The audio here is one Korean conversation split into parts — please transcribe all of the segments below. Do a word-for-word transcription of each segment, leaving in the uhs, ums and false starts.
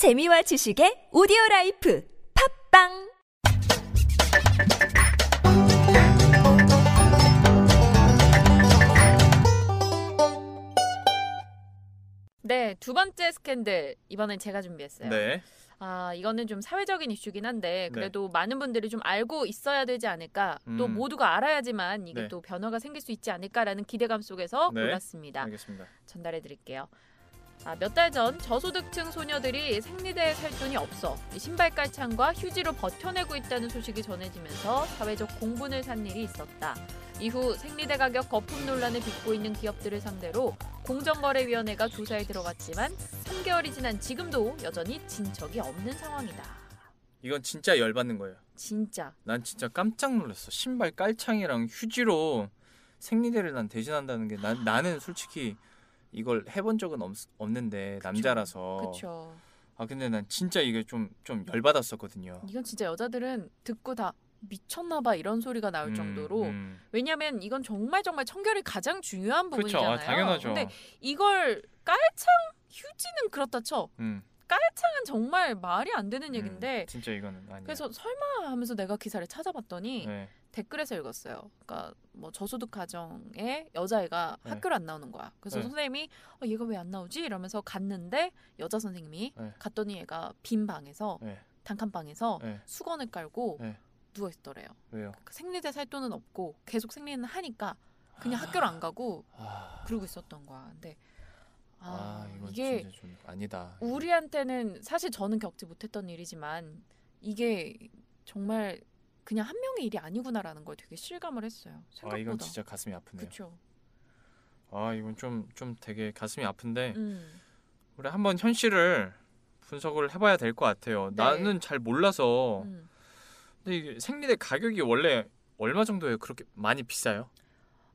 재미와 지식의 오디오라이프 팝빵 네, 두 번째 스캔들 이번엔 제가 준비했어요. 네. 아, 이거는 좀 사회적인 이슈긴 한데 그래도 네. 많은 분들이 좀 알고 있어야 되지 않을까. 음. 또 모두가 알아야지만 이게 네. 또 변화가 생길 수 있지 않을까라는 기대감 속에서 네. 골랐습니다. 알겠습니다. 전달해 드릴게요. 아, 몇 달 전 저소득층 소녀들이 생리대에 살 돈이 없어 신발 깔창과 휴지로 버텨내고 있다는 소식이 전해지면서 사회적 공분을 산 일이 있었다. 이후 생리대 가격 거품 논란을 빚고 있는 기업들을 상대로 공정거래위원회가 조사에 들어갔지만 삼 개월이 지난 지금도 여전히 진척이 없는 상황이다. 이건 진짜 열받는 거예요. 진짜. 난 진짜 깜짝 놀랐어. 신발 깔창이랑 휴지로 생리대를 난 대신한다는 게 난, 나는 솔직히 이걸 해본 적은 없, 없는데 그쵸. 남자라서 그쵸. 아 근데 난 진짜 이게 좀, 좀 열받았었거든요. 이건 진짜 여자들은 듣고 다 미쳤나봐 이런 소리가 나올 음, 정도로 음. 왜냐면 이건 정말 정말 청결이 가장 중요한 부분이잖아요. 그쵸, 아, 당연하죠. 근데 이걸 깔창 휴지는 그렇다 쳐 음. 깔창은 정말 말이 안 되는 얘긴데 음, 진짜 이거는 아니에요. 그래서 설마 하면서 내가 기사를 찾아봤더니 네. 댓글에서 읽었어요. 그러니까 뭐 저소득 가정에 여자애가 네. 학교를 안 나오는 거야. 그래서 네. 선생님이 어, 얘가 왜 안 나오지? 이러면서 갔는데 여자 선생님이 네. 갔더니 얘가 빈 방에서 네. 단칸방에서 네. 수건을 깔고 네. 누워있더래요. 왜요? 그러니까 생리대 살 돈은 없고 계속 생리는 하니까 그냥 아... 학교를 안 가고 아... 그러고 있었던 거야. 근데 아, 아 이건 이게 진짜 좀 아니다. 우리한테는 사실 저는 겪지 못했던 일이지만 이게 정말 그냥 한 명의 일이 아니구나라는 걸 되게 실감을 했어요. 생각보다. 아 이건 진짜 가슴이 아프네요. 그렇죠. 아 이건 좀 좀 되게 가슴이 아픈데 음. 우리 한번 현실을 분석을 해봐야 될 것 같아요. 네. 나는 잘 몰라서 음. 근데 이게 생리대 가격이 원래 얼마 정도예요? 그렇게 많이 비싸요?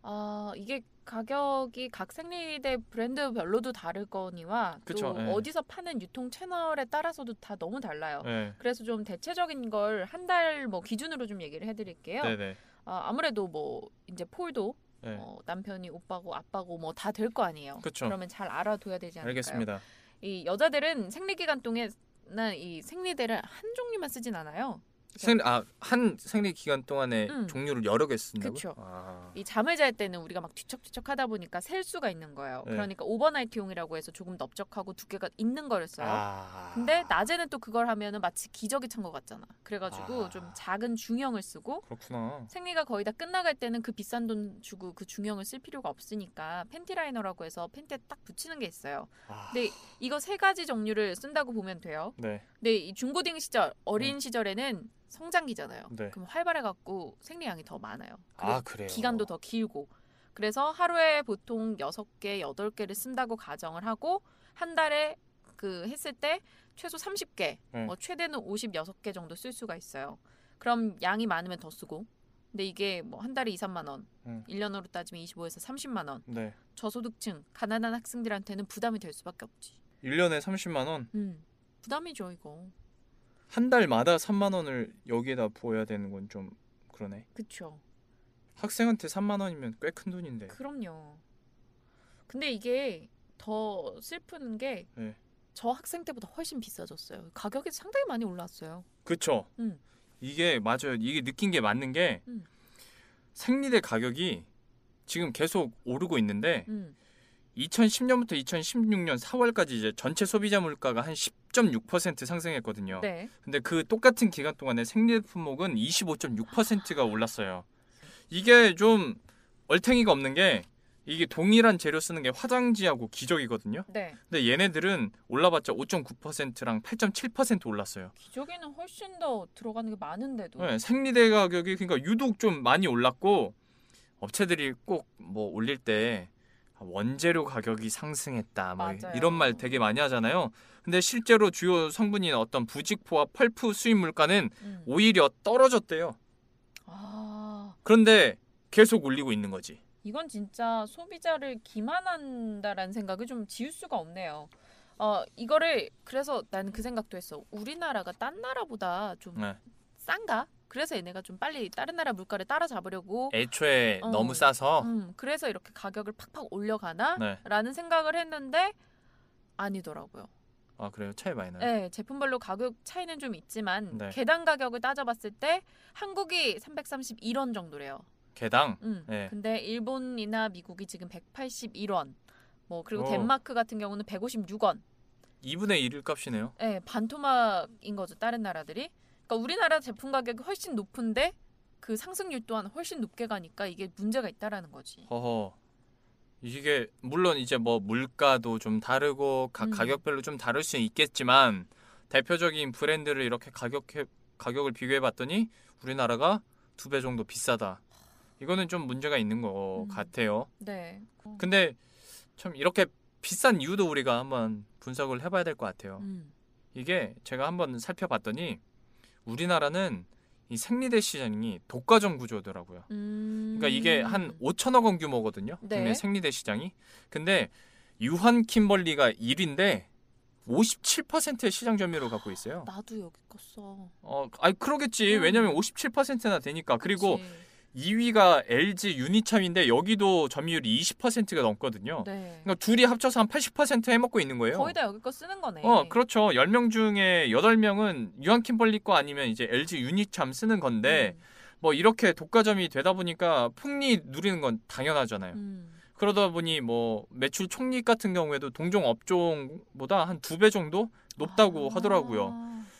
아 이게 가격이 각 생리대 브랜드별로도 다를 거니와 그쵸, 또 예. 어디서 파는 유통 채널에 따라서도 다 너무 달라요. 예. 그래서 좀 대체적인 걸 한 달 뭐 기준으로 좀 얘기를 해드릴게요. 아, 아무래도 뭐 이제 폴도 예. 어, 남편이 오빠고 아빠고 뭐 다 될 거 아니에요. 그쵸. 그러면 잘 알아둬야 되지 않을까요? 알겠습니다. 이 여자들은 생리기간 동안에 이 생리대를 한 종류만 쓰진 않아요. 생 아 한 생리 기간 동안에 음. 종류를 여러 개 쓴다고요? 그렇죠. 아. 이 잠을 잘 때는 우리가 막 뒤척뒤척 하다 보니까 셀 수가 있는 거예요. 네. 그러니까 오버나이트용이라고 해서 조금 넓적하고 두께가 있는 거를 써요. 아. 근데 낮에는 또 그걸 하면은 마치 기저귀 찬 것 같잖아. 그래가지고 아. 좀 작은 중형을 쓰고 그렇구나. 생리가 거의 다 끝나갈 때는 그 비싼 돈 주고 그 중형을 쓸 필요가 없으니까 팬티 라이너라고 해서 팬티에 딱 붙이는 게 있어요. 아. 근데 이거 세 가지 종류를 쓴다고 보면 돼요. 네. 근데 이 중고딩 시절 어린 네. 시절에는 성장기잖아요. 네. 그럼 활발해갖고 생리량이 더 많아요. 아, 그래요? 기간도 더 길고. 그래서 하루에 보통 여섯 개, 여덟 개를 쓴다고 가정을 하고 한 달에 그 했을 때 최소 삼십 개, 네. 뭐 최대는 오십육 개 정도 쓸 수가 있어요. 그럼 양이 많으면 더 쓰고. 근데 이게 뭐 한 달에 이삼만 원, 네. 일 년으로 따지면 이십오에서 삼십만 원. 네. 저소득층, 가난한 학생들한테는 부담이 될 수밖에 없지. 일 년에 삼십만 원? 음, 부담이죠, 이거. 한 달마다 삼만 원을 여기에다 부어야 되는 건 좀 그러네. 그렇죠. 학생한테 삼만 원이면 꽤 큰 돈인데. 그럼요. 근데 이게 더 슬픈 게 저 네. 학생 때보다 훨씬 비싸졌어요. 가격이 상당히 많이 올랐어요. 그렇죠. 음. 이게 맞아요. 이게 느낀 게 맞는 게 음. 생리대 가격이 지금 계속 오르고 있는데 음. 이천십 년부터 이천십육 년 사월까지 이제 전체 소비자 물가가 한 십 점 육 퍼센트 상승했거든요. 네. 근데 그 똑같은 기간 동안에 생리대 품목은 이십오 점 육 퍼센트가 올랐어요. 이게 좀 얼탱이가 없는 게 이게 동일한 재료 쓰는 게 화장지하고 기저귀거든요. 네. 근데 얘네들은 올라봤자 오 점 구 퍼센트랑 팔 점 칠 퍼센트 올랐어요. 기저귀는 훨씬 더 들어가는 게 많은데도. 네, 생리대 가격이 그러니까 유독 좀 많이 올랐고 업체들이 꼭 뭐 올릴 때 원재료 가격이 상승했다 뭐 이런 말 되게 많이 하잖아요. 근데 실제로 주요 성분인 어떤 부직포와 펄프 수입 물가는 음. 오히려 떨어졌대요. 아... 그런데 계속 올리고 있는 거지. 이건 진짜 소비자를 기만한다라는 생각을 좀 지울 수가 없네요. 어 이거를 그래서 난 그 생각도 했어. 우리나라가 딴 나라보다 좀 네. 싼가? 그래서 얘네가 좀 빨리 다른 나라 물가를 따라잡으려고 애초에 어, 너무 싸서 음, 그래서 이렇게 가격을 팍팍 올려가나? 네. 라는 생각을 했는데 아니더라고요. 아 그래요? 차이 많이 나요? 네. 제품별로 가격 차이는 좀 있지만 네. 개당 가격을 따져봤을 때 한국이 삼백삼십일 원 정도래요. 개당? 음. 네. 근데 일본이나 미국이 지금 백팔십일 원 뭐 그리고 오. 덴마크 같은 경우는 백오십육 원 이분의 일 값이네요. 네. 반토막인 거죠. 다른 나라들이. 그러니까 우리나라 제품 가격이 훨씬 높은데 그 상승률 또한 훨씬 높게 가니까 이게 문제가 있다라는 거지. 허허. 이게 물론 이제 뭐 물가도 좀 다르고 각 음. 가격별로 좀 다를 수 있겠지만 대표적인 브랜드를 이렇게 가격 가격을 비교해봤더니 우리나라가 두 배 정도 비싸다. 이거는 좀 문제가 있는 것 음. 같아요. 네. 근데 참 이렇게 비싼 이유도 우리가 한번 분석을 해봐야 될 것 같아요. 음. 이게 제가 한번 살펴봤더니 우리나라는 이 생리대 시장이 독과점 구조더라고요. 음... 그러니까 이게 한 오천억 원 규모거든요. 네. 국내 생리대 시장이. 근데 유한 킴벌리가 일 위인데 오십칠 퍼센트의 시장 점유율을 갖고 있어요. 나도 여기 껐어. 어, 아니 그러겠지. 음. 왜냐면 오십칠 퍼센트나 되니까. 그리고 그치. 이 위가 엘지 유니참인데 여기도 점유율이 이십 퍼센트가 넘거든요. 네. 그러니까 둘이 합쳐서 한 팔십 퍼센트 해먹고 있는 거예요. 거의 다 여기 거 쓰는 거네. 어, 그렇죠. 열 명 중에 여덟 명은 유한 킴벌리 거 아니면 이제 엘지 유니참 쓰는 건데 음. 뭐 이렇게 독과점이 되다 보니까 풍리 누리는 건 당연하잖아요. 음. 그러다 보니 뭐 매출 총액 같은 경우에도 동종 업종보다 한 두 배 정도 높다고 아. 하더라고요.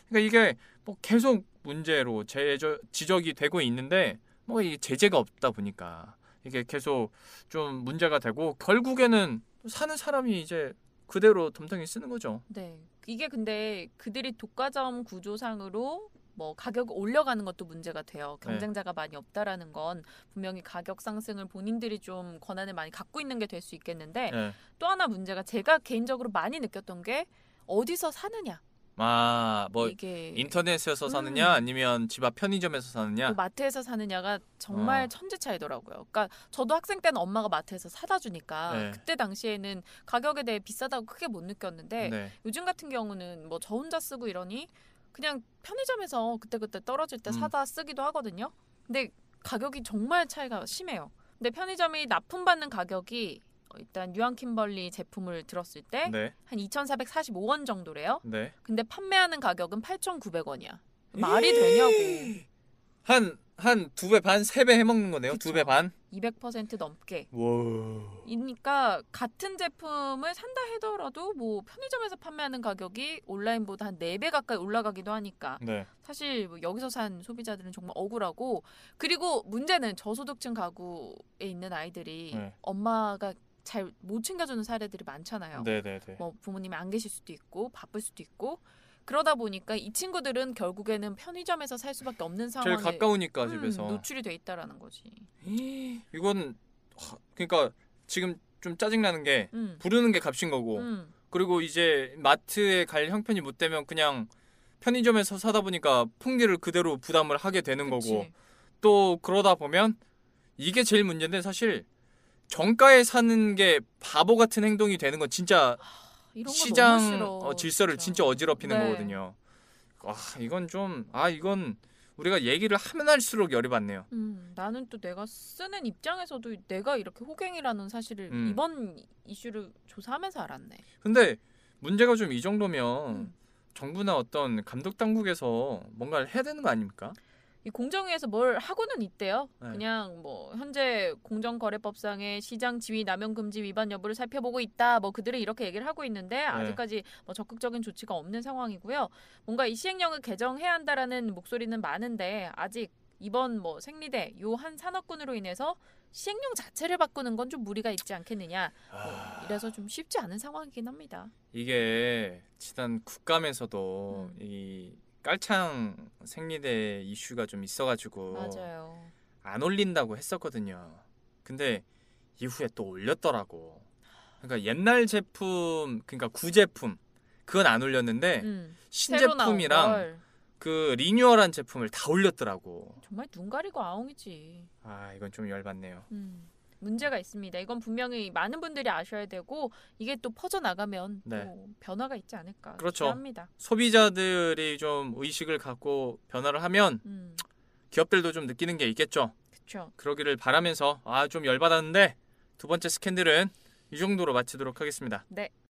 그러니까 이게 뭐 계속 문제로 제저, 지적이 되고 있는데 뭐 이 제재가 없다 보니까 이게 계속 좀 문제가 되고 결국에는 사는 사람이 이제 그대로 덤텅이 쓰는 거죠. 네. 이게 근데 그들이 독과점 구조상으로 뭐 가격을 올려가는 것도 문제가 돼요. 경쟁자가 네. 많이 없다라는 건 분명히 가격 상승을 본인들이 좀 권한을 많이 갖고 있는 게 될 수 있겠는데 네. 또 하나 문제가 제가 개인적으로 많이 느꼈던 게 어디서 사느냐. 아, 뭐 이게... 인터넷에서 사느냐 음. 아니면 집 앞 편의점에서 사느냐. 뭐 마트에서 사느냐가 정말 어. 천지 차이더라고요. 그러니까 저도 학생 때는 엄마가 마트에서 사다 주니까 네. 그때 당시에는 가격에 대해 비싸다고 크게 못 느꼈는데 네. 요즘 같은 경우는 뭐 저 혼자 쓰고 이러니 그냥 편의점에서 그때그때 떨어질 때 음. 사다 쓰기도 하거든요. 근데 가격이 정말 차이가 심해요. 근데 편의점이 납품받는 가격이 일단 유한 킴벌리 제품을 들었을 때 한 네. 이천사백사십오 원 정도래요. 네. 근데 판매하는 가격은 팔천구백 원이야. 말이 되냐고. 한 한 두 배 반, 세 배 해먹는 거네요. 그쵸. 두 배 반. 이백 퍼센트 넘게. 와. 그러니까 같은 제품을 산다 해더라도 뭐 편의점에서 판매하는 가격이 온라인보다 한 네 배 가까이 올라가기도 하니까 네. 사실 뭐 여기서 산 소비자들은 정말 억울하고 그리고 문제는 저소득층 가구에 있는 아이들이 네. 엄마가 잘 못 챙겨주는 사례들이 많잖아요. 네, 네, 네. 뭐 부모님이 안 계실 수도 있고 바쁠 수도 있고 그러다 보니까 이 친구들은 결국에는 편의점에서 살 수밖에 없는 상황에 제일 가까우니까 음, 집에서 노출이 돼 있다라는 거지. 이건 그러니까 지금 좀 짜증나는 게 음. 부르는 게 값인 거고 음. 그리고 이제 마트에 갈 형편이 못 되면 그냥 편의점에서 사다 보니까 풍리를 그대로 부담을 하게 되는 그치. 거고 또 그러다 보면 이게 제일 문제인데 사실 정가에 사는 게 바보 같은 행동이 되는 건 진짜 시장 싫어, 어, 질서를 진짜, 진짜 어지럽히는 네. 거거든요. 아 이건 좀 아 이건 우리가 얘기를 하면 할수록 열이 받네요. 음, 나는 또 내가 쓰는 입장에서도 내가 이렇게 호갱이라는 사실을 음. 이번 이슈를 조사하면서 알았네. 근데 문제가 좀 이 정도면 음. 정부나 어떤 감독 당국에서 뭔가를 해야 되는 거 아닙니까? 이 공정위에서 뭘 하고는 있대요. 네. 그냥 뭐 현재 공정거래법상의 시장 지위 남용 금지 위반 여부를 살펴보고 있다. 뭐 그들은 이렇게 얘기를 하고 있는데 아직까지 네. 뭐 적극적인 조치가 없는 상황이고요. 뭔가 이 시행령을 개정해야 한다라는 목소리는 많은데 아직 이번 뭐 생리대 요 한 산업군으로 인해서 시행령 자체를 바꾸는 건 좀 무리가 있지 않겠느냐. 아... 뭐 이래서 좀 쉽지 않은 상황이긴 합니다. 이게 지난 국감에서도 음. 이 깔창 생리대 이슈가 좀 있어가지고 맞아요. 안 올린다고 했었거든요. 근데 이후에 또 올렸더라고. 그러니까 옛날 제품, 그러니까 구제품 그건 안 올렸는데 음, 신제품이랑 그 리뉴얼한 제품을 다 올렸더라고. 정말 눈 가리고 아웅이지. 아 이건 좀 열받네요. 음. 문제가 있습니다. 이건 분명히 많은 분들이 아셔야 되고 이게 또 퍼져나가면 네. 또 변화가 있지 않을까 그렇죠. 합니다. 소비자들이 좀 의식을 갖고 변화를 하면 음. 기업들도 좀 느끼는 게 있겠죠. 그렇죠. 그러기를 바라면서 아, 좀 열받았는데 두 번째 스캔들은 이 정도로 마치도록 하겠습니다. 네.